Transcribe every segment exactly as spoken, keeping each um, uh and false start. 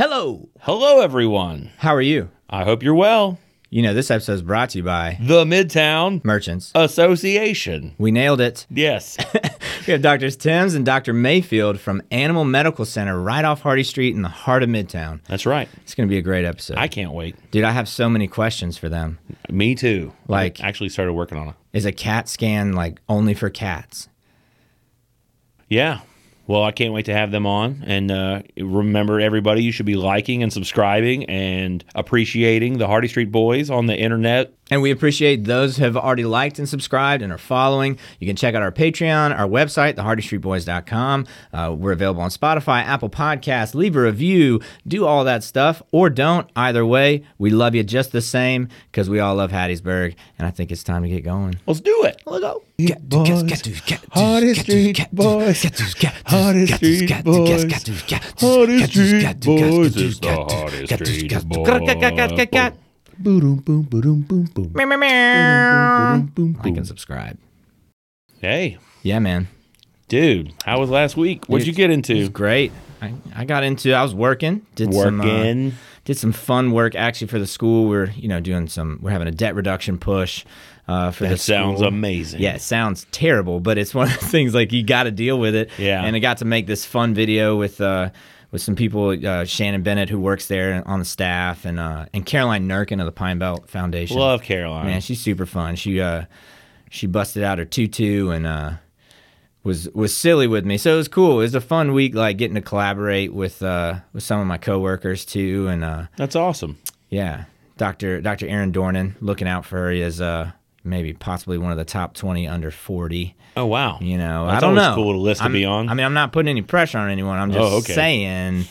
Hello. Hello, everyone. How are you? I hope you're well. You know, this episode is brought to you by the Midtown Merchants Association. We nailed it. Yes. We have Doctors Thames and Doctor Mayfield from Animal Medical Center right off Hardy Street in the heart of Midtown. That's right. It's going to be a great episode. I can't wait. Dude, I have so many questions for them. Me too. Like, I actually started working on it. Is a CAT scan, like, only for cats? Yeah. Well, I can't wait to have them on. And uh, remember, everybody, you should be liking and subscribing and appreciating the Hardy Street Boyz on the internet. And we appreciate those who have already liked and subscribed and are following. You can check out our Patreon, our website, the hardy street boyz dot com. Uh, we're available on Spotify, Apple Podcasts. Leave a review, do all that stuff, or don't. Either way, we love you just the same because we all love Hattiesburg, and I think it's time to get going. Let's do it. Let's go. Hardy Street Boyz. Hardy Street Boyz. Hardy Street Boyz is the Hardy Street Boyz. Boom, boom, boom, boom, boom. Meow, meow, meow. Boom, boom, boom, boom. I can subscribe. Hey. Yeah, man. Dude, how was last week? What'd Dude, you get into? It was great. I, I got into, I was working. Did working. Some, uh, did some fun work actually for the school. We're, you know, doing some, we're having a debt reduction push. Uh, for that sounds amazing. Yeah, it sounds terrible, but it's one of the things like you got to deal with it. Yeah. And I got to make this fun video with, uh, with some people, uh, Shannon Bennett, who works there on the staff, and uh, and Caroline Nurkin of the Pine Belt Foundation. Love Caroline. Man, she's super fun. She uh, she busted out her tutu and uh, was was silly with me. So it was cool. It was a fun week, like getting to collaborate with uh, with some of my coworkers too. And uh, that's awesome. Yeah, Doctor Doctor Aaron Dornan, looking out for her as uh. Maybe possibly one of the top twenty under forty. Oh, wow. You know, that's I don't know. That's always cool to list I'm, to be on. I mean, I'm not putting any pressure on anyone. I'm just oh, okay. saying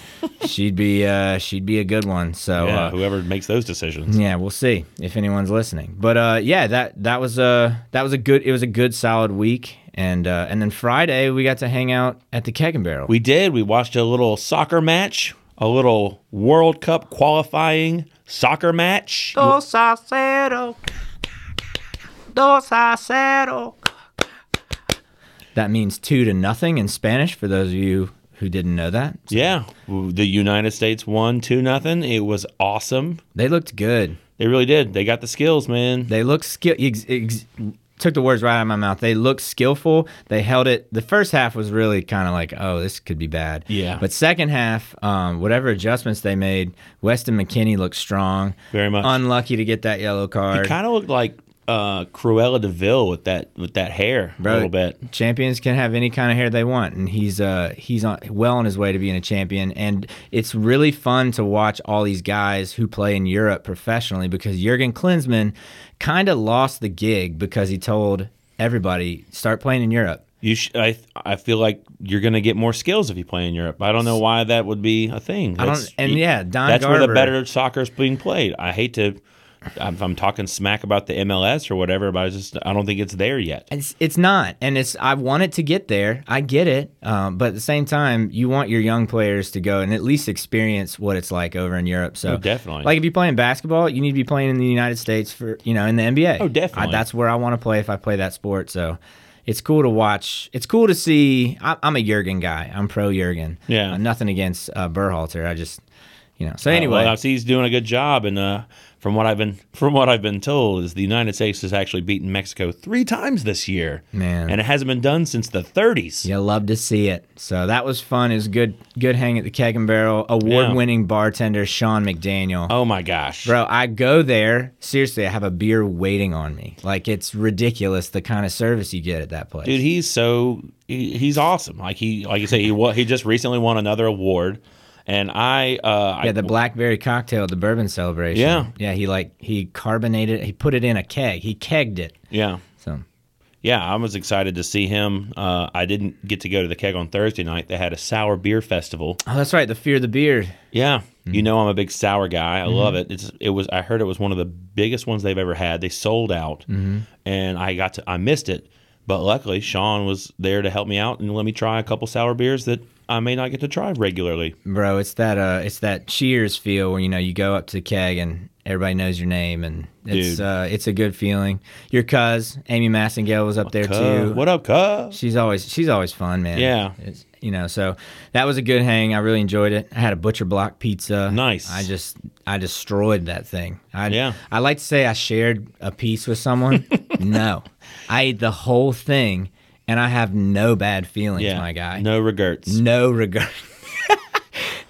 she'd be uh, she'd be a good one. So yeah, uh, whoever makes those decisions. Yeah, we'll see if anyone's listening. But uh, yeah, that that was a that was a good it was a good solid week. And uh, and then Friday we got to hang out at the Keg and Barrel. We did. We watched a little soccer match, a little World Cup qualifying soccer match. Oh, Salcedo. That means two to nothing in Spanish, for those of you who didn't know that. So. Yeah, the United States won two nothing. It was awesome. They looked good. They really did. They got the skills, man. They looked skill. Ex- ex- took the words right out of my mouth. They looked skillful. They held it. The first half was really kind of like, oh, this could be bad. Yeah. But second half, um, whatever adjustments they made, Weston McKennie looked strong. Very much. Unlucky to get that yellow card. He kind of looked like. Uh, Cruella DeVille with that with that hair. Bro, a little bit. Champions can have any kind of hair they want, and he's uh he's on well on his way to being a champion. And it's really fun to watch all these guys who play in Europe professionally, because Jurgen Klinsmann kind of lost the gig because he told everybody start playing in Europe. You sh- I I feel like you're going to get more skills if you play in Europe. I don't know why that would be a thing. That's, I don't, and yeah, Don Garber. That's where the better soccer is being played. I hate to. I'm, I'm talking smack about the M L S or whatever, but I just I don't think it's there yet. It's it's not, and it's I want it to get there. I get it, um, but at the same time, you want your young players to go and at least experience what it's like over in Europe. So oh, definitely, like if you're playing basketball, you need to be playing in the United States for you know in the N B A. Oh, definitely, I, that's where I want to play if I play that sport. So. It's cool to watch. It's cool to see. I, I'm a Jurgen guy. I'm pro Jurgen. Yeah. Uh, nothing against uh, Berhalter. I just, you know. So anyway, uh, well, I see he's doing a good job, and uh, from what I've been from what I've been told is the United States has actually beaten Mexico three times this year. Man, and it hasn't been done since the thirties. You love to see it. So that was fun. It was good. Good hang at the Keg and Barrel. Award-winning yeah. bartender Sean McDaniel. Oh my gosh, bro! I go there seriously. I have a beer waiting on me. Like it's ridiculous the kind of service you get at that. Place. Dude, he's so he, he's awesome. Like he, like you say, he he just recently won another award, and I uh, yeah, the I, Blackberry cocktail at the bourbon celebration. Yeah, yeah, he like he carbonated, he put it in a keg, he kegged it. Yeah, so yeah, I was excited to see him. Uh, I didn't get to go to the Keg on Thursday night. They had a sour beer festival. Oh, that's right, the Fear the Beard. Yeah, mm-hmm. You know I'm a big sour guy. I mm-hmm. love it. It's it was I heard it was one of the biggest ones they've ever had. They sold out, mm-hmm. and I got to I missed it. But luckily, Sean was there to help me out and let me try a couple sour beers that I may not get to try regularly. Bro, it's that uh, it's that Cheers feel where you know you go up to the keg and everybody knows your name, and it's uh, it's a good feeling. Your cuz Amy Massingale was up My there cuz. too. What up, cuz? She's always she's always fun, man. Yeah, it's, you know, so that was a good hang. I really enjoyed it. I had a butcher block pizza. Nice. I just I destroyed that thing. I, yeah. I like to say I shared a piece with someone. No. I ate the whole thing, and I have no bad feelings, yeah. my guy. No regrets. No regrets.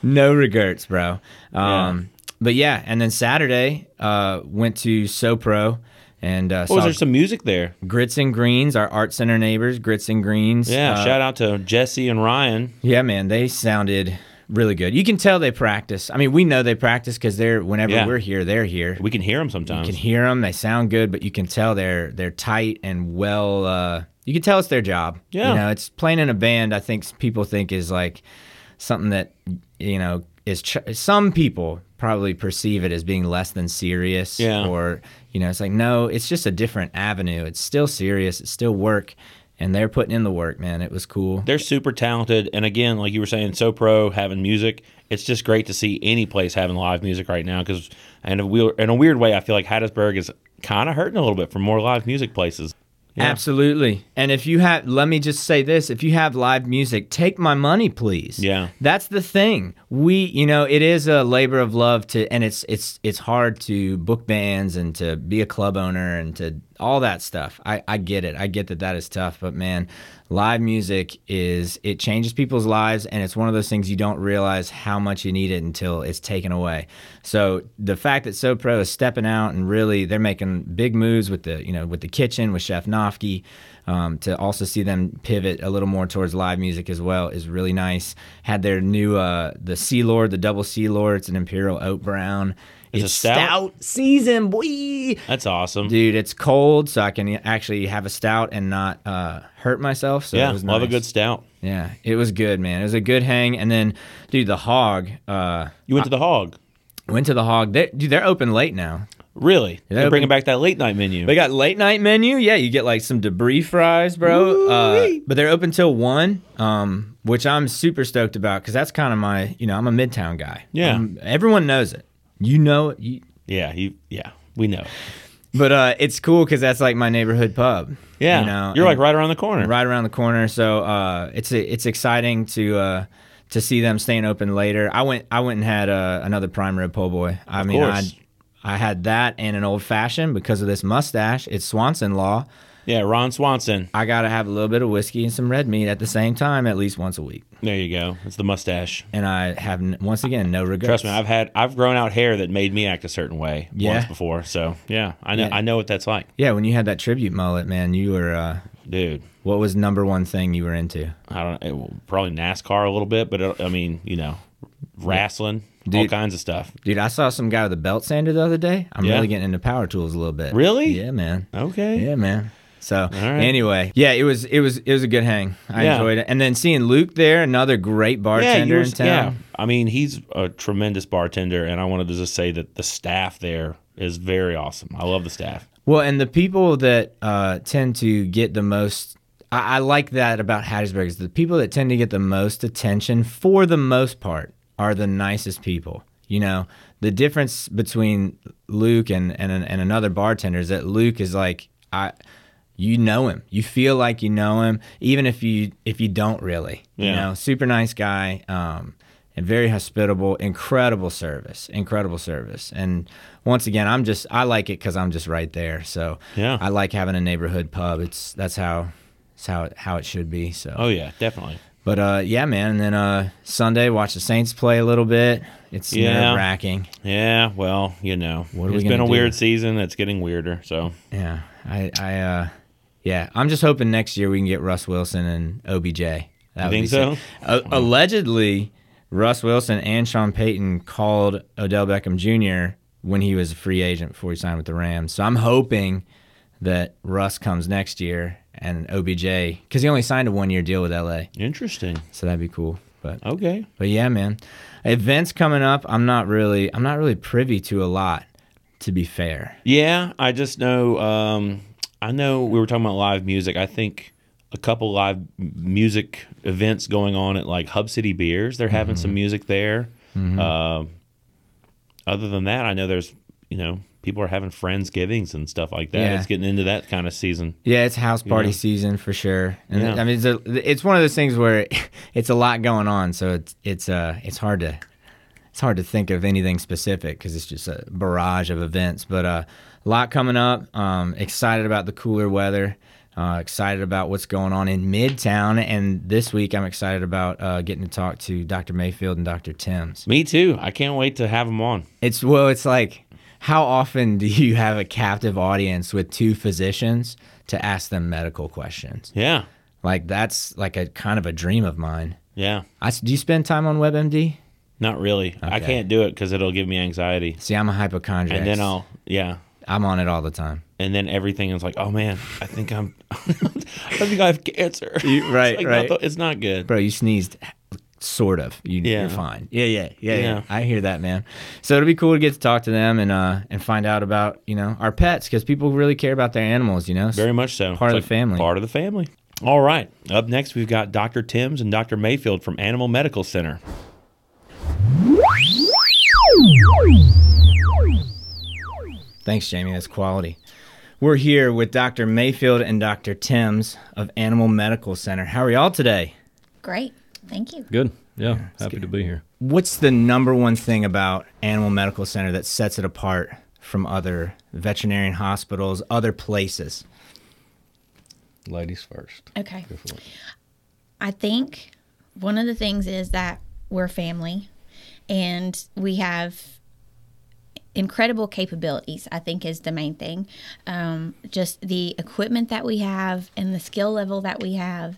No regrets, bro. Um, yeah. But yeah, and then Saturday, uh, went to SoPro. And uh, oh, was there some music there? Grits and Greens, our art center neighbors, Grits and Greens. Yeah, uh, shout out to Jesse and Ryan. Yeah, man, they sounded really good. You can tell they practice. I mean, we know they practice because they're whenever yeah. we're here, they're here. We can hear them sometimes. You can hear them. They sound good, but you can tell they're they're tight and well. Uh, you can tell it's their job. Yeah, you know, it's playing in a band. I think people think is like something that you know is ch- some people. probably perceive it as being less than serious yeah. or, you know, it's like, no, it's just a different avenue. It's still serious. It's still work. And they're putting in the work, man. It was cool. They're super talented. And again, like you were saying, SoPro having music, it's just great to see any place having live music right now. Because in, in a weird way, I feel like Hattiesburg is kind of hurting a little bit for more live music places. Yeah. Absolutely. And if you have, let me just say this, if you have live music, take my money, please. Yeah. That's the thing. We, you know, it is a labor of love to, and it's, it's, it's hard to book bands and to be a club owner and to all that stuff. I, I get it. I get that that is tough, but man, live music is, it changes people's lives. And it's one of those things you don't realize how much you need it until it's taken away. So the fact that SoPro is stepping out and really they're making big moves with the, you know, with the kitchen, with Chef Nofke, um, to also see them pivot a little more towards live music as well is really nice. Had their new, uh, the Sea Lord, the double Sea Lord, it's an Imperial Oat Brown. It's, it's a stout? stout season, boy. That's awesome. Dude, it's cold, so I can actually have a stout and not uh, hurt myself. So yeah, it was nice. Love a good stout. Yeah, it was good, man. It was a good hang. And then, dude, the hog. Uh, you went I, to the hog? Went to the hog. They're, dude, they're open late now. Really? They're, they're bringing back that late night menu. They got late night menu? Yeah, you get like some debris fries, bro. Uh, but they're open till one, um, which I'm super stoked about because that's kind of my, you know, I'm a Midtown guy. Yeah. Um, everyone knows it. You know it. You... Yeah, you, yeah, we know. But uh, it's cool because that's like my neighborhood pub. Yeah, you know? You're and like right around the corner. Right around the corner. So uh, it's it's exciting to uh, to see them staying open later. I went I went and had uh, another prime rib po' boy. I of mean, I I had that and an old fashioned because of this mustache. It's Swanson Law. Yeah, Ron Swanson. I got to have a little bit of whiskey and some red meat at the same time at least once a week. There you go. It's the mustache. And I have, once again, no regrets. Trust me, I've had I've grown out hair that made me act a certain way yeah. once before. So, yeah, I know yeah. I know what that's like. Yeah, when you had that tribute mullet, man, you were... Uh, Dude. What was number one thing you were into? I don't know. Probably NASCAR a little bit, but it, I mean, you know, wrestling. Dude, all kinds of stuff. Dude, I saw some guy with a belt sander the other day. I'm yeah. really getting into power tools a little bit. Really? Yeah, man. Okay. Yeah, man. So right. anyway, yeah, it was it was it was a good hang. I yeah. enjoyed it, and then seeing Luke there, another great bartender yeah, in town. Yeah, I mean he's a tremendous bartender, and I wanted to just say that the staff there is very awesome. I love the staff. Well, and the people that uh, tend to get the most, I, I like that about Hattiesburg is the people that tend to get the most attention for the most part are the nicest people. You know, the difference between Luke and and and another bartender is that Luke is like I. You know him. You feel like you know him, even if you if you don't really. Yeah. You know, super nice guy, um, and very hospitable. Incredible service. Incredible service. And once again, I'm just I like it because I'm just right there. So yeah. I like having a neighborhood pub. It's that's how it's how it, how it should be. So oh yeah, definitely. But uh, yeah, man. And then uh, Sunday, watch the Saints play a little bit. It's yeah. nerve wracking. Yeah. Well, you know, what are it's we been a do? Weird season. It's getting weirder. So yeah, I I. Uh, Yeah, I'm just hoping next year we can get Russ Wilson and O B J. That you would think be so? Uh, wow. Allegedly, Russ Wilson and Sean Payton called Odell Beckham Junior when he was a free agent before he signed with the Rams. So I'm hoping that Russ comes next year and O B J, because he only signed a one-year deal with L A. Interesting. So that'd be cool. But okay. But yeah, man, events coming up. I'm not really, I'm not really privy to a lot, to be fair. Yeah, I just know. Um... I know we were talking about live music. I think a couple live music events going on at like Hub City Beers. They're having mm-hmm. some music there. Mm-hmm. Uh, other than that, I know there's, you know, people are having Friendsgivings and stuff like that. Yeah. It's getting into that kind of season. Yeah, it's house party you know? season for sure. And yeah. I mean, it's, a, it's one of those things where it's a lot going on, so it's it's uh it's hard to it's hard to think of anything specific because it's just a barrage of events. But uh, a lot coming up. Um, excited about the cooler weather. Uh, excited about what's going on in Midtown, and this week I'm excited about uh, getting to talk to Doctor Mayfield and Doctor Thames. Me too. I can't wait to have them on. It's well, it's like, how often do you have a captive audience with two physicians to ask them medical questions? Yeah, like that's like a kind of a dream of mine. Yeah. I, do you spend time on WebMD? Not really. Okay. I can't do it because it'll give me anxiety. See, I'm a hypochondriac, and then I'll yeah. I'm on it all the time. And then everything is like, oh, man, I think I'm, I think I have cancer. You, right, it's like, right. No, it's not good. Bro, you sneezed, sort of. You, yeah. You're fine. Yeah, yeah, yeah, yeah, yeah. I hear that, man. So it'll be cool to get to talk to them and uh, and find out about, you know, our pets, because people really care about their animals, you know. It's Very much so. Part it's of like the family. Part of the family. All right. Up next, we've got Doctor Thames and Doctor Mayfield from Animal Medical Center. Thanks, Jamie. That's quality. We're here with Doctor Mayfield and Doctor Thames of Animal Medical Center. How are y'all today? Great. Thank you. Good. Yeah. yeah happy good. to be here. What's the number one thing about Animal Medical Center that sets it apart from other veterinarian hospitals, other places? Ladies first. Okay. I think one of the things is that we're family, and we have incredible capabilities, I think, is the main thing. Um, just the equipment that we have and the skill level that we have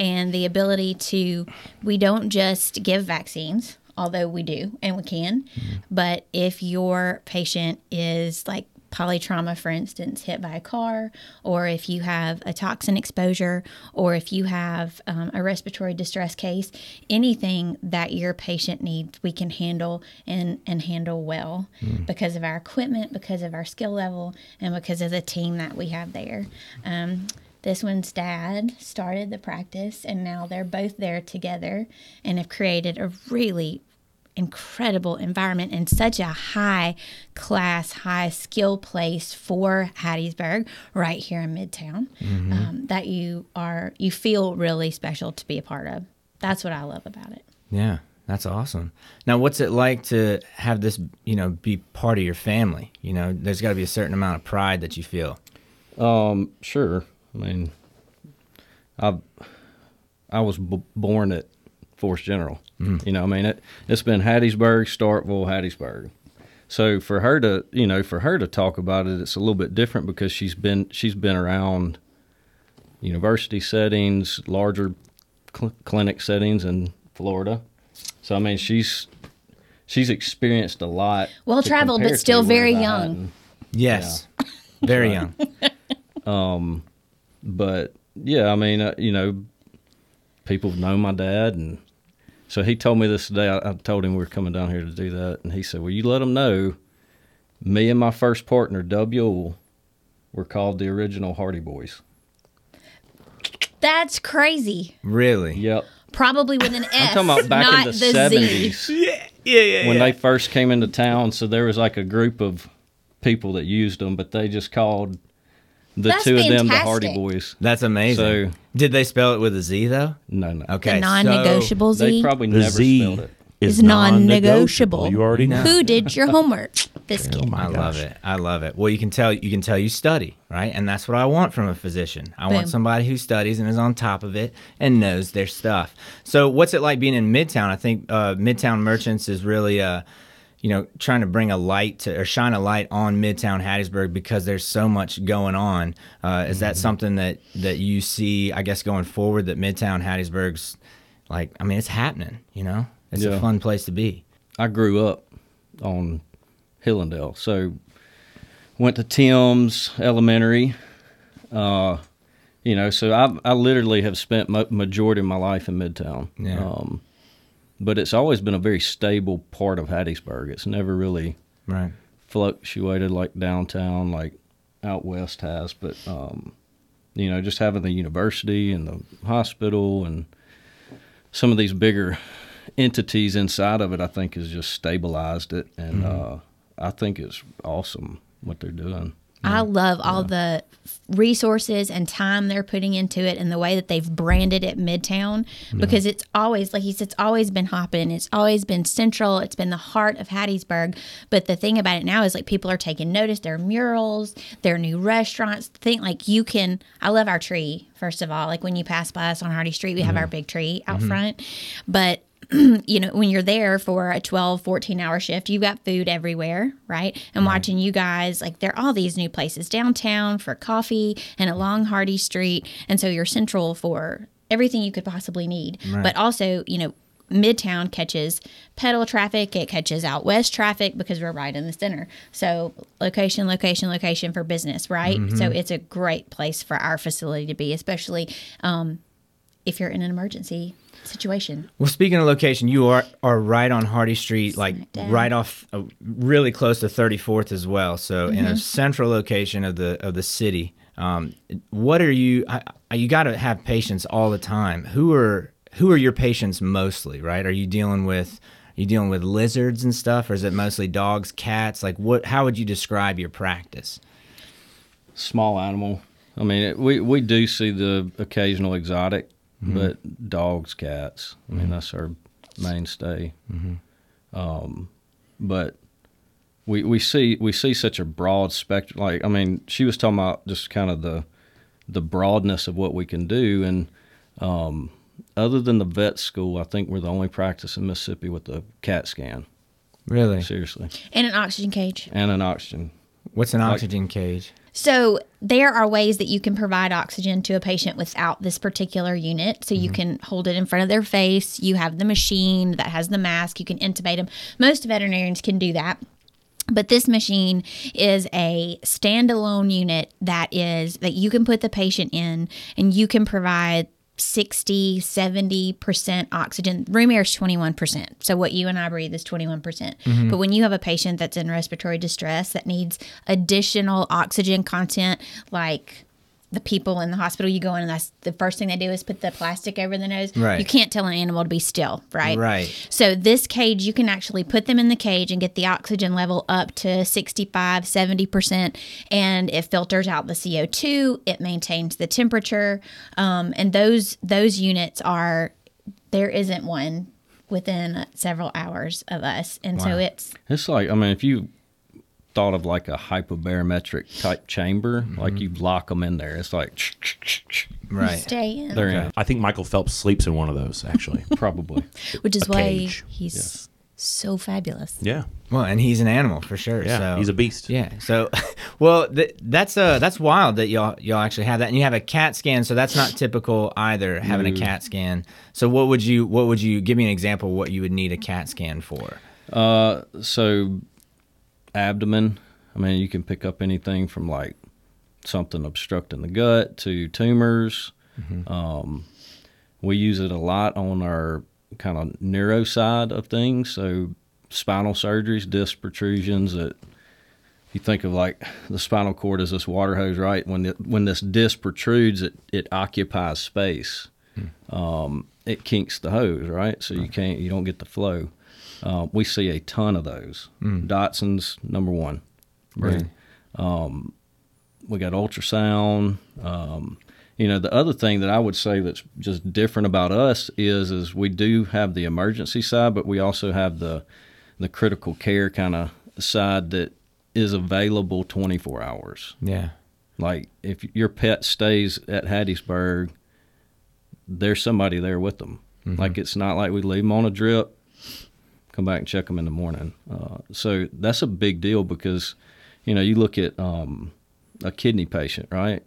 and the ability to, we don't just give vaccines, although we do and we can, mm-hmm. but if your patient is like polytrauma, for instance, hit by a car, or if you have a toxin exposure, or if you have um, a respiratory distress case, anything that your patient needs, we can handle and, and handle well mm. because of our equipment, because of our skill level, and because of the team that we have there. Um, this one's dad started the practice, and now they're both there together and have created a really incredible environment and such a high class, high skill place for Hattiesburg right here in Midtown mm-hmm. um, that you are, you feel really special to be a part of. That's what I love about it. Yeah, that's awesome. Now, what's it like to have this, you know, be part of your family? You know, there's got to be a certain amount of pride that you feel. Um, sure. I mean, I I was b- born at Force General. Mm. You know, I mean, it, it's been Hattiesburg, Starkville, Hattiesburg. So for her to, you know, for her to talk about it, it's a little bit different because she's been she's been around university settings, larger cl- clinic settings in Florida. So, I mean, she's she's experienced a lot. Well traveled, but still very young. And, yes. Yeah, very young. Um, but, yeah, I mean, uh, you know, people know my dad and so he told me this today. I, I told him we were coming down here to do that. And he said, well, you let them know me and my first partner, Dub Yule, were called the original Hardy Boyz. That's crazy. Really? Yep. Probably with an S, I'm talking about back in the, the seventies. Yeah, yeah, yeah. When yeah. they first came into town, so there was like a group of people that used them, but they just called the That's two of fantastic. them the Hardy Boyz. That's amazing. So, did they spell it with a Z, though? No, no. Okay, the non-negotiable so Z? They probably the never Z spelled it. Is non-negotiable. non-negotiable. You already know. Who did your homework? This Damn, kid. I Gosh. love it. I love it. Well, you can tell you can tell you study, right? And that's what I want from a physician. I Boom. want somebody who studies and is on top of it and knows their stuff. So what's it like being in Midtown? I think uh, Midtown Merchants is really... Uh, you know, trying to bring a light to or shine a light on Midtown Hattiesburg because there's so much going on. Uh, is that mm-hmm. something that, that you see, I guess, going forward, that Midtown Hattiesburg's like, I mean, it's happening, you know? It's yeah. a fun place to be. I grew up on Hillandale, so went to Thames Elementary, uh, you know, so I I literally have spent the majority of my life in Midtown. Yeah. Um, But it's always been a very stable part of Hattiesburg. It's never really right. fluctuated like downtown, like out west has. But, um, you know, just having the university and the hospital and some of these bigger entities inside of it, I think, has just stabilized it. And mm-hmm. uh, I think it's awesome. what they're doing. Yeah. I love all yeah. the resources and time they're putting into it, and the way that they've branded it Midtown, because yeah. it's always, like he said, it's always been hopping. It's always been central. It's been the heart of Hattiesburg. But the thing about it now is, like, people are taking notice. There are murals, there are new restaurants. Think like you can, I love our tree, first of all. Like when you pass by us on Hardy Street, we mm-hmm. have our big tree out mm-hmm. front. But you know, when you're there for a twelve, fourteen hour shift, you've got food everywhere, right? And right. watching you guys, like, there are all these new places downtown for coffee and along Hardy Street. And so you're central for everything you could possibly need. Right. But also, you know, Midtown catches pedal traffic. It catches out west traffic because we're right in the center. So location, location, location for business, right? Mm-hmm. So it's a great place for our facility to be, especially um, if you're in an emergency situation. Well, speaking of location, you are are right on Hardy Street, like right off, uh, really close to thirty-fourth as well. So mm-hmm. in a central location of the of the city. Um, what are you? I, you got to have patients all the time. Who are who are your patients mostly? Right? Are you dealing with are you dealing with lizards and stuff, or is it mostly dogs, cats? Like what? How would you describe your practice? Small animal. I mean, it, we we do see the occasional exotic. Mm-hmm. But dogs, cats, I mean, mm-hmm. that's our mainstay. Mm-hmm. Um, but we we see we see such a broad spectrum. Like, I mean, she was talking about just kind of the the broadness of what we can do. And um, other than the vet school, I think we're the only practice in Mississippi with a CAT scan. Really? Seriously. And an oxygen cage. And an oxygen. What's an oxygen like, cage? So there are ways that you can provide oxygen to a patient without this particular unit. So mm-hmm. you can hold it in front of their face. You have the machine that has the mask. You can intubate them. Most veterinarians can do that. But this machine is a standalone unit that is that you can put the patient in, and you can provide sixty, seventy percent oxygen. Room air is twenty-one percent. So what you and I breathe is twenty-one percent. Mm-hmm. But when you have a patient that's in respiratory distress that needs additional oxygen content, like the people in the hospital you go in and that's the first thing they do is put the plastic over the nose. Right. You can't tell an animal to be still, right? Right. So this cage, you can actually put them in the cage and get the oxygen level up to sixty-five, seventy percent. And it filters out the C O two. It maintains the temperature. Um, and those those units are, there isn't one within several hours of us. And wow. so it's. It's like, I mean, if you thought of like a hypobarometric type chamber, mm-hmm. like you lock them in there. It's like, ch- ch- ch- ch- right. You stay in. They're okay. in. I think Michael Phelps sleeps in one of those, actually. Probably. Which is a why cage. He's yes. so fabulous. Yeah. Well, and he's an animal for sure. Yeah. So. He's a beast. Yeah. So, well, th- that's uh, that's wild that y'all y'all actually have that, and you have a CAT scan. So that's not typical either, having Ooh. a CAT scan. So what would you what would you give me an example of what you would need a CAT scan for? Uh, so. Abdomen. I mean, you can pick up anything from like something obstructing the gut to tumors. Mm-hmm. Um, we use it a lot on our kind of neuro side of things. So spinal surgeries, disc protrusions that you think of like the spinal cord is this water hose, right? When the, when this disc protrudes, it, it occupies space. Mm. Um, it kinks the hose, right? So you can't, you don't get the flow. Uh, we see a ton of those. Mm. Dotson's number one. Right. Um, we got ultrasound. Um, you know, the other thing that I would say that's just different about us is is we do have the emergency side, but we also have the the critical care kind of side that is available twenty-four hours. Yeah. Like if your pet stays at Hattiesburg, there's somebody there with them. Mm-hmm. Like it's not like we leave them on a drip. Come back and check them in the morning. Uh, so that's a big deal because, you know, you look at um, a kidney patient, right?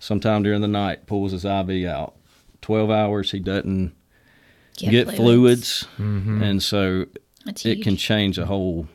Sometime during the night, pulls his I V out. twelve hours, he doesn't get, get fluids. fluids. Mm-hmm. And so that's it huge. Can change a whole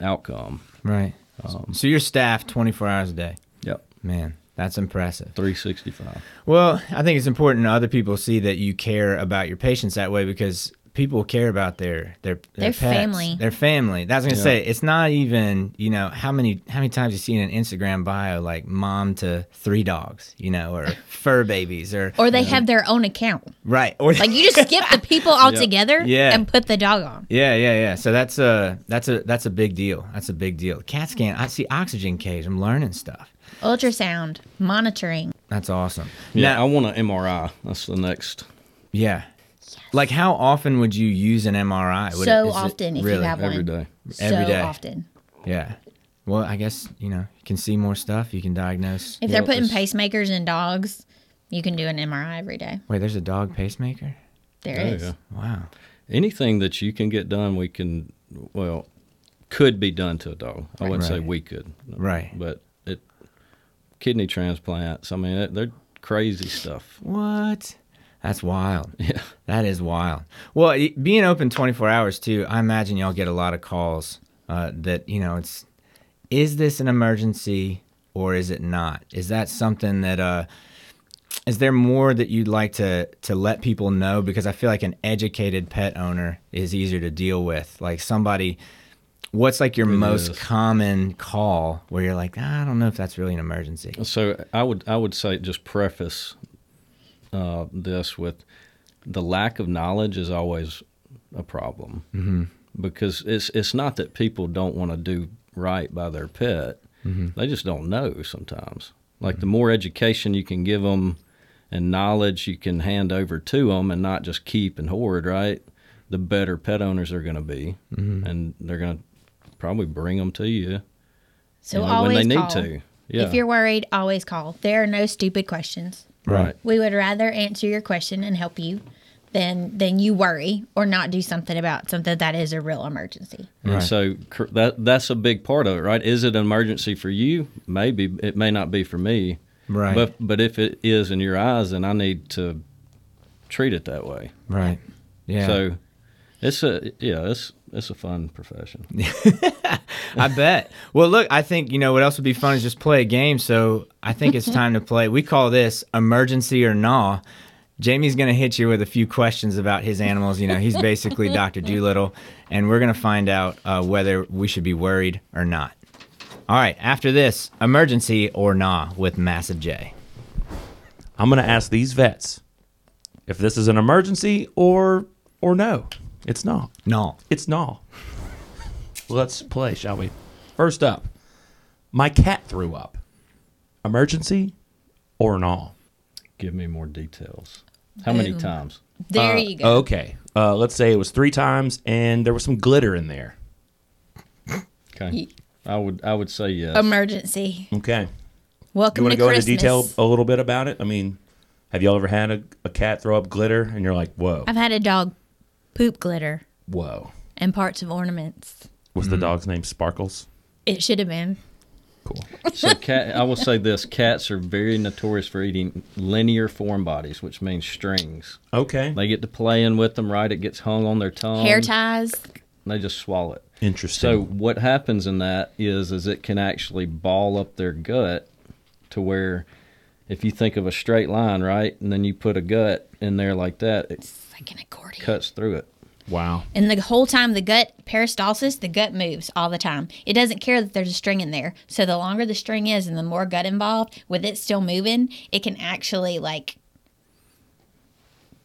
outcome. Right. Um, so you're staffed twenty-four hours a day. Yep. Man. That's impressive. three sixty-five. Well, I think it's important other people see that you care about your patients that way because people care about their their their, their pets, family. Their family. That's what I was gonna yeah. say. It's not even, you know, how many how many times you see in an Instagram bio like mom to three dogs, you know, or fur babies, or or they you know. have their own account, right? Or like you just skip the people altogether yeah. and put the dog on. Yeah, yeah, yeah. So that's a that's a that's a big deal. That's a big deal. CAT scan. I see oxygen cage. I'm learning stuff. Ultrasound monitoring. That's awesome. Yeah, now, I want an M R I. That's the next. Yeah. Yes. Like, how often would you use an M R I? Would so it, often, it, if really? you have one. Every day. Every so day. often. Yeah. Well, I guess, you know, you can see more stuff. You can diagnose. If they're putting is... pacemakers in dogs, you can do an M R I every day. Wait, there's a dog pacemaker? There oh, is. Yeah. Wow. Anything that you can get done, we can, well, could be done to a dog. I wouldn't right. say we could. Right. But it, kidney transplants, I mean, they're crazy stuff. What? That's wild. Yeah. That is wild. Well, it, being open twenty-four hours, too, I imagine y'all get a lot of calls uh, that, you know, it's, is this an emergency or is it not? Is that something that, uh, is there more that you'd like to, to let people know? Because I feel like an educated pet owner is easier to deal with. Like somebody, what's like your it most is. common call where you're like, I don't know if that's really an emergency? So I would, I would say just preface Uh, this with the lack of knowledge is always a problem mm-hmm. because it's it's not that people don't want to do right by their pet. Mm-hmm. They just don't know sometimes. Like mm-hmm. the more education you can give them and knowledge you can hand over to them and not just keep and hoard, right, the better pet owners are going to be. Mm-hmm. And they're going to probably bring them to you, so you know, always when they call. need to. Yeah. If you're worried, always call. There are no stupid questions. Right. We would rather answer your question and help you than than you worry or not do something about something that is a real emergency. Right. And so that that's a big part of it, right? Is it an emergency for you? Maybe. It may not be for me. Right. But but if it is in your eyes, then I need to treat it that way. Right. Yeah. So it's a yeah, it's it's a fun profession. I bet. Well, look, I think, you know, what else would be fun is just play a game. So I think it's time to play. We call this Emergency or Nah. Jamie's going to hit you with a few questions about his animals. You know, he's basically Doctor Doolittle. And we're going to find out uh, whether we should be worried or not. All right. After this, Emergency or Nah with Massive J. I'm going to ask these vets if this is an emergency or or no. It's not. Nah. It's nah. Let's play, shall we? First up, my cat threw up. Emergency or nah? Give me more details. How Boom. many times? There uh, you go. Okay. Uh, let's say it was three times, and there was some glitter in there. Okay. Ye- I would I would say yes. Emergency. Okay. Welcome to Christmas. You want to go into detail a little bit about it? I mean, have y'all ever had a, a cat throw up glitter, and you're like, whoa. I've had a dog poop glitter. Whoa. And parts of ornaments. Was the dog's name Sparkles? It should have been. Cool. So cat, I will say this. Cats are very notorious for eating linear form bodies, which means strings. Okay. They get to playing with them, right? It gets hung on their tongue. Hair ties. They just swallow it. Interesting. So what happens in that is, is it can actually ball up their gut to where if you think of a straight line, right, and then you put a gut in there like that, it it's like an accordion. Cuts through it. Wow. And the whole time the gut peristalsis, the gut moves all the time. It doesn't care that there's a string in there. So the longer the string is and the more gut involved, with it still moving, it can actually like,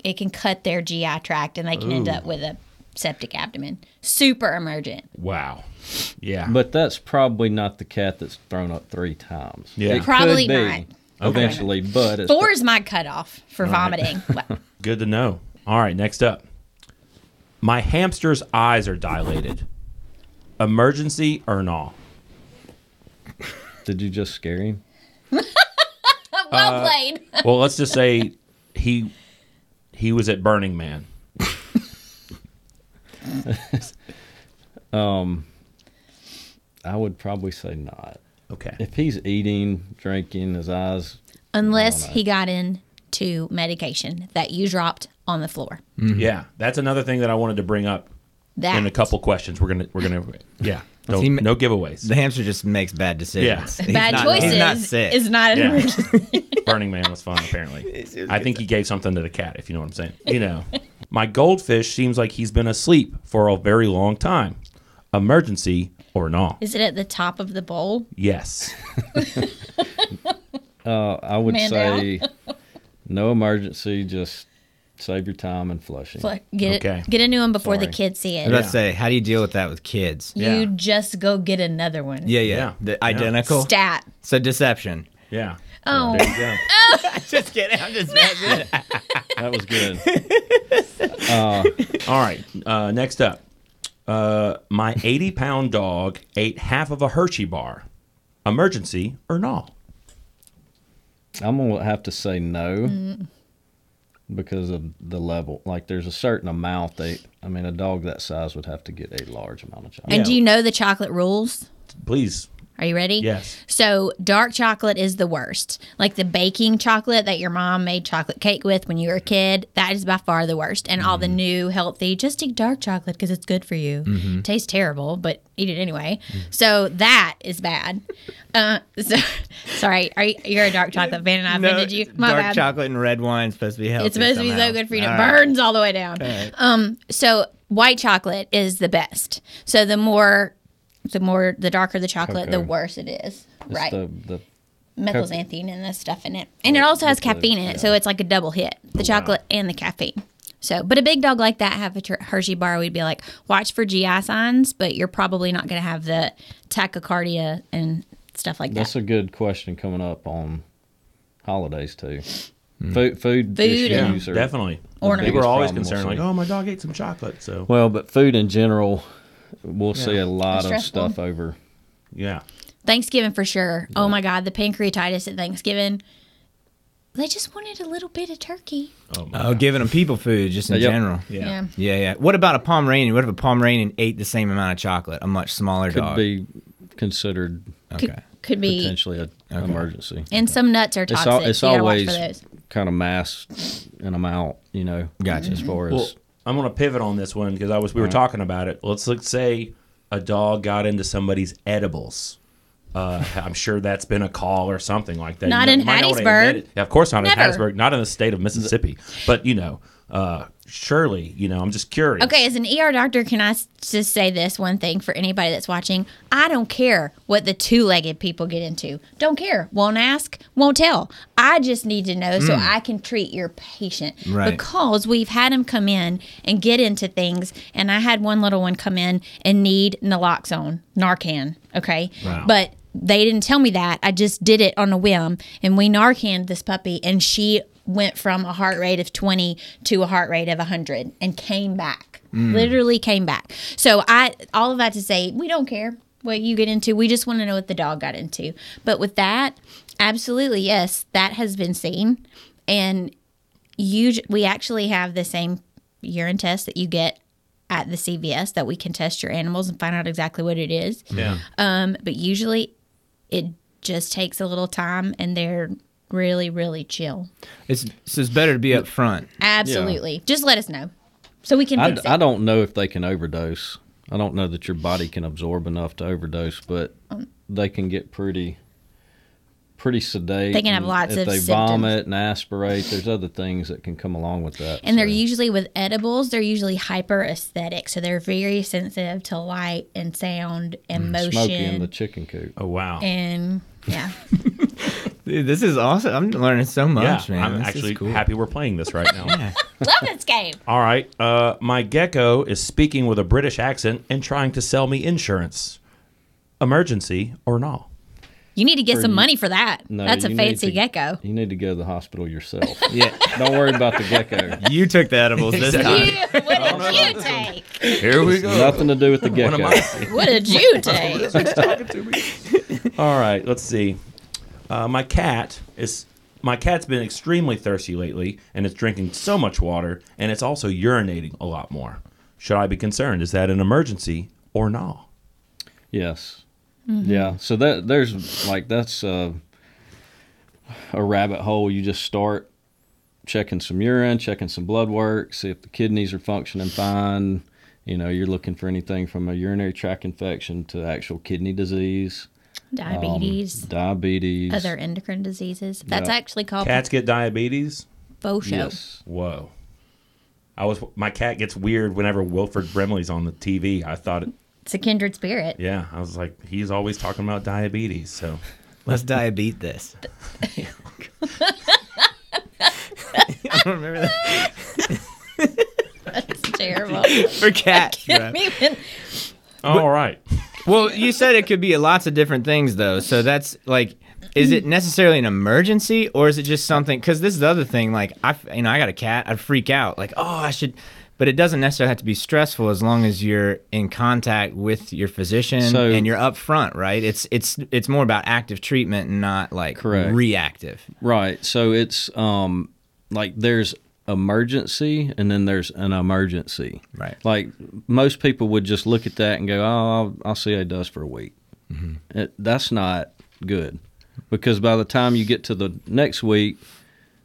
it can cut their G I tract and they can Ooh. end up with a septic abdomen. Super emergent. Wow. Yeah. But that's probably not the cat that's thrown up three times. Yeah. It probably could be not. Eventually, okay. but it's Four th- is my cutoff for all vomiting. Right. Wow. Good to know. All right, next up. My hamster's eyes are dilated. Emergency or nah? Did you just scare him? well uh, played. Well, let's just say he he was at Burning Man. um, I would probably say not. Okay. If he's eating, drinking, his eyes. Unless he got into medication that you dropped on the floor. Mm-hmm. Yeah, that's another thing that I wanted to bring up that. in a couple questions. We're gonna, we're gonna, yeah, no, no giveaways. The hamster just makes bad decisions. Yeah. Bad not, choices. He's not sick. Is not an yeah. emergency. Burning Man was fun, apparently. I think he gave something to the cat, if you know what I'm saying. You know, My goldfish seems like he's been asleep for a very long time. Emergency or not. Is it at the top of the bowl? Yes. uh, I would Man say no emergency, just... Save your time and flushing. Get, okay. Get a new one before Sorry. the kids see it. I was about to say, how do you deal with that with kids? You yeah. just go get another one. Yeah, yeah. yeah. The identical. Yeah. Stat. So deception. Yeah. Oh. There you go. Just kidding. I'm just messing. That was good. Uh, all right. Uh, next up. Uh, my eighty-pound dog ate half of a Hershey bar. Emergency or not? I'm going to have to say no. Mm. Because of the level, like there's a certain amount they, I mean, a dog that size would have to get a large amount of chocolate. And do you know the chocolate rules? Please. Are you ready? Yes. So dark chocolate is the worst. Like the baking chocolate that your mom made chocolate cake with when you were a kid, that is by far the worst. And mm-hmm. all the new healthy, just eat dark chocolate because it's good for you. Mm-hmm. Tastes terrible, but eat it anyway. Mm-hmm. So that is bad. Uh, so, sorry, are you, you're a dark chocolate fan, and I offended no, you. My dark bad. Chocolate and red wine is supposed to be healthy. It's supposed somehow. to be so good for you. It right. burns all the way down. All right. Um. So white chocolate is the best. So the more. The more, the darker the chocolate, okay. the worse it is. It's right. The, the methylxanthine co- and the stuff in it. And it also has caffeine in it, yeah. so it's like a double hit. The oh, chocolate wow. and the caffeine. So, but a big dog like that, have a ter- Hershey bar, we'd be like, watch for G I signs, but you're probably not going to have the tachycardia and stuff like That's that. That's a good question coming up on holidays, too. Food, food, food issues yeah, are definitely. People are always concerned, like, oh, my dog ate some chocolate. So, well, but food in general... We'll yeah. see a lot of stuff over. Yeah. Thanksgiving for sure. Yeah. Oh, my God. The pancreatitis at Thanksgiving. They just wanted a little bit of turkey. Oh, my oh giving them people food just in yep. general. Yeah. yeah. Yeah, yeah. What about a Pomeranian? What if a Pomeranian ate the same amount of chocolate? A much smaller could dog. Could be considered okay. could, could be potentially an okay. emergency. And okay. some nuts are toxic. It's, al- it's always kind of masked in them out, you know, gotcha. as far as... Well, I'm going to pivot on this one because I was we were right. talking about it. Let's let's say a dog got into somebody's edibles. Uh, I'm sure that's been a call or something like that. Not you know, in Hattiesburg. Yeah, of course not Never. in Hattiesburg. Not in the state of Mississippi. But, you know, uh, surely, you know, I'm just curious. Okay, as an E R doctor, can I just say this one thing for anybody that's watching? I don't care what the two-legged people get into. Don't care. Won't ask. Won't tell. I just need to know mm. so I can treat your patient. Right. Because we've had them come in and get into things, and I had one little one come in and need naloxone, Narcan, okay? Wow. But they didn't tell me that. I just did it on a whim, and we Narcaned this puppy, and she went from a heart rate of twenty to a heart rate of one hundred and came back. Mm. Literally came back. So I, all of that to say, we don't care what you get into. We just want to know what the dog got into. But with that, absolutely, yes, that has been seen. And you, we actually have the same urine test that you get at the C V S that we can test your animals and find out exactly what it is. Yeah. Um, but usually it just takes a little time and they're really, really chill. It's so it's better to be up front. Absolutely. Yeah. Just let us know so we can fix it. I don't know if they can overdose. I don't know that your body can absorb enough to overdose, but um, they can get pretty pretty sedate. They can have lots of symptoms. If they vomit and aspirate, there's other things that can come along with that. And so. They're usually, with edibles, they're usually hyper-aesthetic, so they're very sensitive to light and sound and mm, motion. Smokey in the chicken coop. Oh, wow. And, yeah. Dude, this is awesome. I'm learning so much, yeah, man. I'm this actually cool. happy we're playing this right now. Yeah. Love this game. All right. Uh, my gecko is speaking with a British accent and trying to sell me insurance. Emergency or not? You need to get for some you, money for that. No, that's a fancy to, gecko. You need to go to the hospital yourself. Yeah. Don't worry about the gecko. You took the edibles this time. You, what did you take? Here we go. Nothing to do with the gecko. What, what did you take? Talking to me. All right. Let's see. Uh, my cat is my cat's been extremely thirsty lately, and it's drinking so much water, and it's also urinating a lot more. Should I be concerned? Is that an emergency or not? Yes. Mm-hmm. Yeah. So that there's like that's uh, a rabbit hole. You just start checking some urine, checking some blood work, see if the kidneys are functioning fine. You know, you're looking for anything from a urinary tract infection to actual kidney disease. Diabetes, um, diabetes, other endocrine diseases. That's yeah. actually called. Cats get diabetes? Faux show. Yes. Whoa. I was my cat gets weird whenever Wilford Brimley's on the T V. I thought it, it's a kindred spirit. Yeah, I was like, he's always talking about diabetes, so let's diabete this. I don't remember that. That's terrible for cat. I can't even... All but, right. Well, you said it could be lots of different things, though. So that's like, is it necessarily an emergency, or is it just something? Because this is the other thing. Like, I, you know, I got a cat. I'd freak out. Like, oh, I should. But it doesn't necessarily have to be stressful as long as you're in contact with your physician so, and you're upfront, right? It's it's it's more about active treatment and not like correct. reactive, right? So it's um like there's emergency and then there's an emergency, right? Like most people would just look at that and go, "Oh, I'll, I'll see how it does for a week." Mm-hmm. It, that's not good because by the time you get to the next week,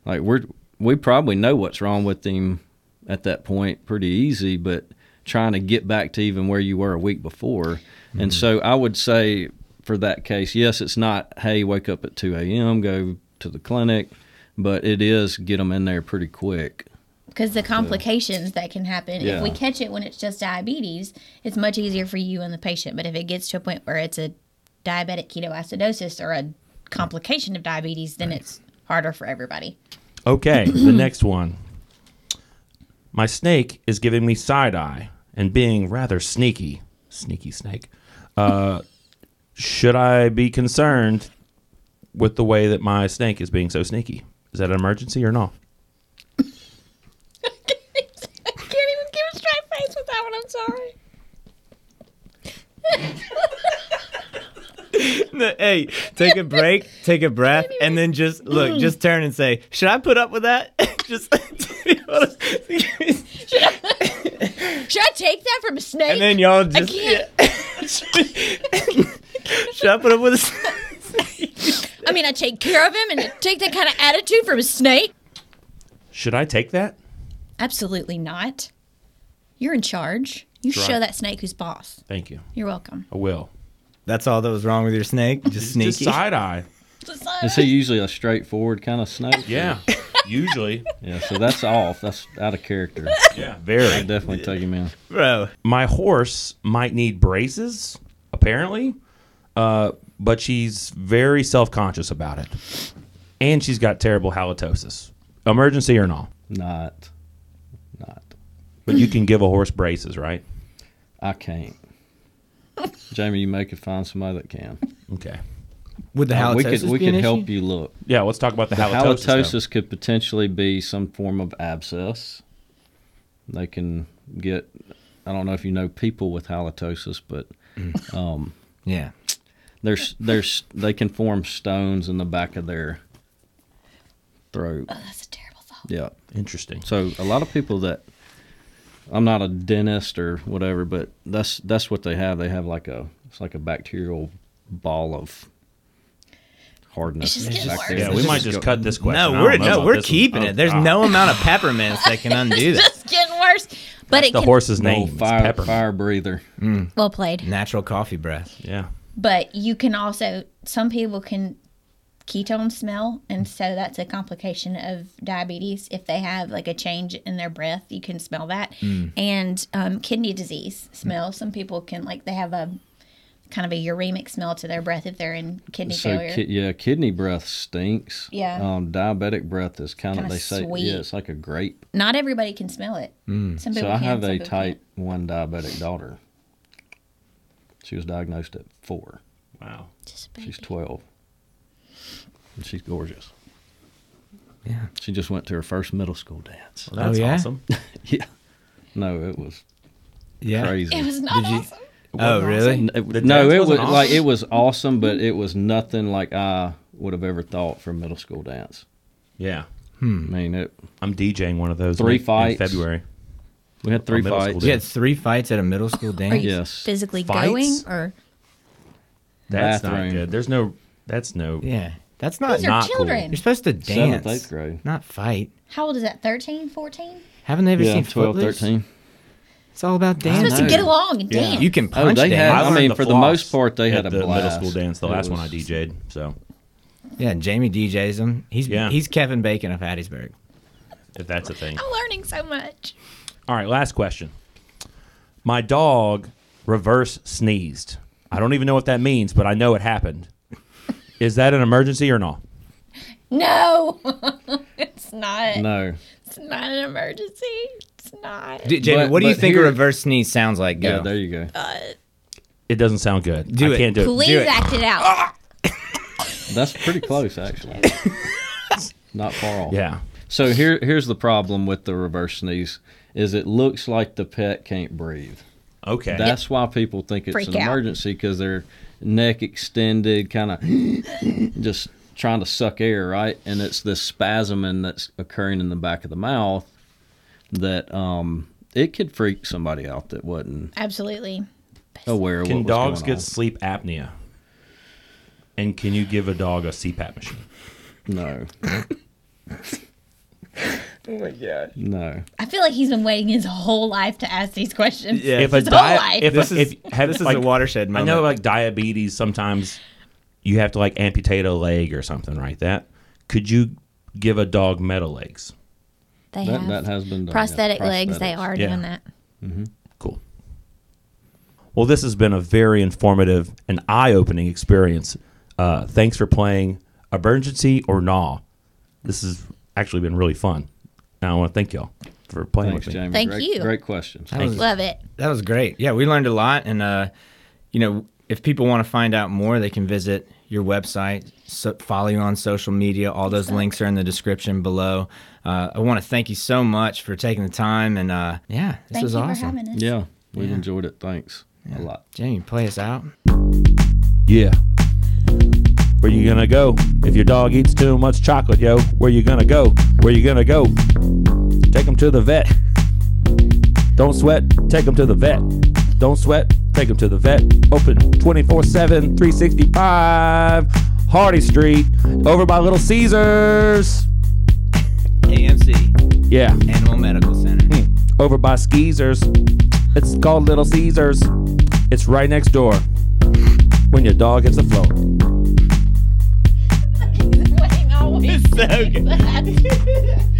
like we're we probably know what's wrong with him. At that point pretty easy, but trying to get back to even where you were a week before. Mm-hmm. And so I would say for that case, yes, it's not, hey, wake up at two a.m., go to the clinic, but it is get them in there pretty quick. Because the complications so, that can happen, yeah. if we catch it when it's just diabetes, it's much easier for you and the patient. But if it gets to a point where it's a diabetic ketoacidosis or a complication of diabetes, then right. it's harder for everybody. Okay, the next one. My snake is giving me side eye and being rather sneaky. Sneaky snake. Uh, should I be concerned with the way that my snake is being so sneaky? Is that an emergency or not? I can't even give a straight face with that one. I'm sorry. No, hey, take a break, take a breath, even... and then just look, just turn and say, should I put up with that? just. should, I, should I take that from a snake? And then y'all just... I can't. Yeah. Should I put up with a snake? I mean, I take care of him and take that kind of attitude from a snake. Should I take that? Absolutely not. You're in charge. You That's show right. that snake who's boss. Thank you. You're welcome. I will. That's all that was wrong with your snake? Just sneaky? Just side-eye. Side Is he usually a straightforward kind of snake? Yeah. Usually. Yeah, so that's off. That's out of character. Yeah, very. I'd definitely take him in. Bro. My horse might need braces, apparently, uh, but she's very self-conscious about it. And she's got terrible halitosis. Emergency or not? Not. Not. But you can give a horse braces, right? I can't. Jamie, you may could find somebody that can. Okay. Would the halitosis um, we could, we be an could help you look. Yeah, let's talk about the, the halitosis. Halitosis could potentially be some form of abscess. They can get, I don't know if you know people with halitosis, but um, yeah, there's there's they can form stones in the back of their throat. Oh, that's a terrible thought. Yeah, interesting. So a lot of people that I'm not a dentist or whatever, but that's that's what they have. They have like a it's like a bacterial ball of hardness. Exactly. Yeah, we it's might just go. cut this question. No, we're no, we're keeping one. it. There's oh. no amount of peppermints that can undo that. It's just getting worse. But That's it the can, horse's name. No, fire, fire breather. Mm. Well played. Natural coffee breath. Yeah. But you can also, some people can ketone smell, and so that's a complication of diabetes. If they have like a change in their breath, you can smell that. Mm. And um, kidney disease smell. Mm. Some people can, like, they have a kind of a uremic smell to their breath if they're in kidney so, failure. Ki- yeah, kidney breath stinks. Yeah. Um, diabetic breath is kind of, they say, sweet. yeah, it's like a grape. Not everybody can smell it. Mm. Some people So I can, have a type can't. one diabetic daughter. She was diagnosed at four. Wow. She's twelve. And she's gorgeous. Yeah. She just went to her first middle school dance. Well, that's oh, yeah? awesome. yeah. No, it was yeah. crazy. It was not Did awesome. You, Oh, really? No, it was awesome. Like it was awesome, but it was nothing like I would have ever thought for a middle school dance. Yeah. Hmm. I mean, it, I'm DJing one of those three in, fights in February. We had three fights. You had three fights at a middle school dance? Are you yes. physically fights? Going or That's Bathroom. Not good. There's no that's no Yeah. That's not, These are not children. Cool. You're supposed to dance. Seventh, eighth grade. Not fight. How old is that? thirteen, fourteen? Haven't they ever yeah, seen twelve, thirteen? It's all about dance. You're supposed to get along and dance. Yeah. You can punch oh, dance. Had, I, I mean, the for the most part, they had a the blast. Middle school dance, the it last was... one I DJed. So. Yeah, Jamie D Js them. He's yeah. he's Kevin Bacon of Hattiesburg. If that's a thing. I'm learning so much. All right, last question. My dog reverse sneezed. I don't even know what that means, but I know it happened. Is that an emergency or not? No. It's not. No. It's not an emergency. It's not. D- Jamie, but, what do you think here, a reverse sneeze sounds like? Go. Yeah, there you go. Uh, it doesn't sound good. Do I it. can't do Please it. Please act it out. That's pretty close, actually. Not far off. Yeah. So here, here's the problem with the reverse sneeze is it looks like the pet can't breathe. Okay. That's yep. why people think it's Freak an out. emergency because their neck extended, kind of just trying to suck air, right? And it's this spasming that's occurring in the back of the mouth that um, it could freak somebody out that wasn't absolutely aware of what was going on. Can dogs get sleep apnea? And can you give a dog a C PAP machine? No. Oh my God! No, I feel like he's been waiting his whole life to ask these questions. Yeah, if his a di- whole life. If this, a, is, if, have, this like, is a watershed moment. I know, like diabetes, sometimes you have to like amputate a leg or something like that. Could you give a dog metal legs? They that, have that has been done. prosthetic yeah. legs. Prosthetics. They are yeah. doing that. Mm-hmm. Cool. Well, this has been a very informative and eye-opening experience. Uh, thanks for playing Emergency or Nah. This has actually been really fun. And I want to thank y'all for playing Thanks, with me. Jamie. Thank great, you. Great questions. I love it. That was great. Yeah, we learned a lot. And, uh, you know, if people want to find out more, they can visit your website, so follow you on social media. All those exactly. links are in the description below. Uh, I want to thank you so much for taking the time. And, uh, yeah, this thank was awesome. Thank you for having us. Yeah, we yeah. enjoyed it. Thanks yeah. a lot. Jamie, play us out. Yeah. Where you gonna go? If your dog eats too much chocolate, yo, where you gonna go? Where you gonna go? Take him to the vet. Don't sweat, take him to the vet. Don't sweat, take him to the vet. Open twenty-four seven, three sixty-five, Hardy Street, over by Little Caesars. A M C. Yeah. Animal Medical Center. Mm. Over by Skeezers. It's called Little Caesars. It's right next door when your dog hits the floor. It's so good.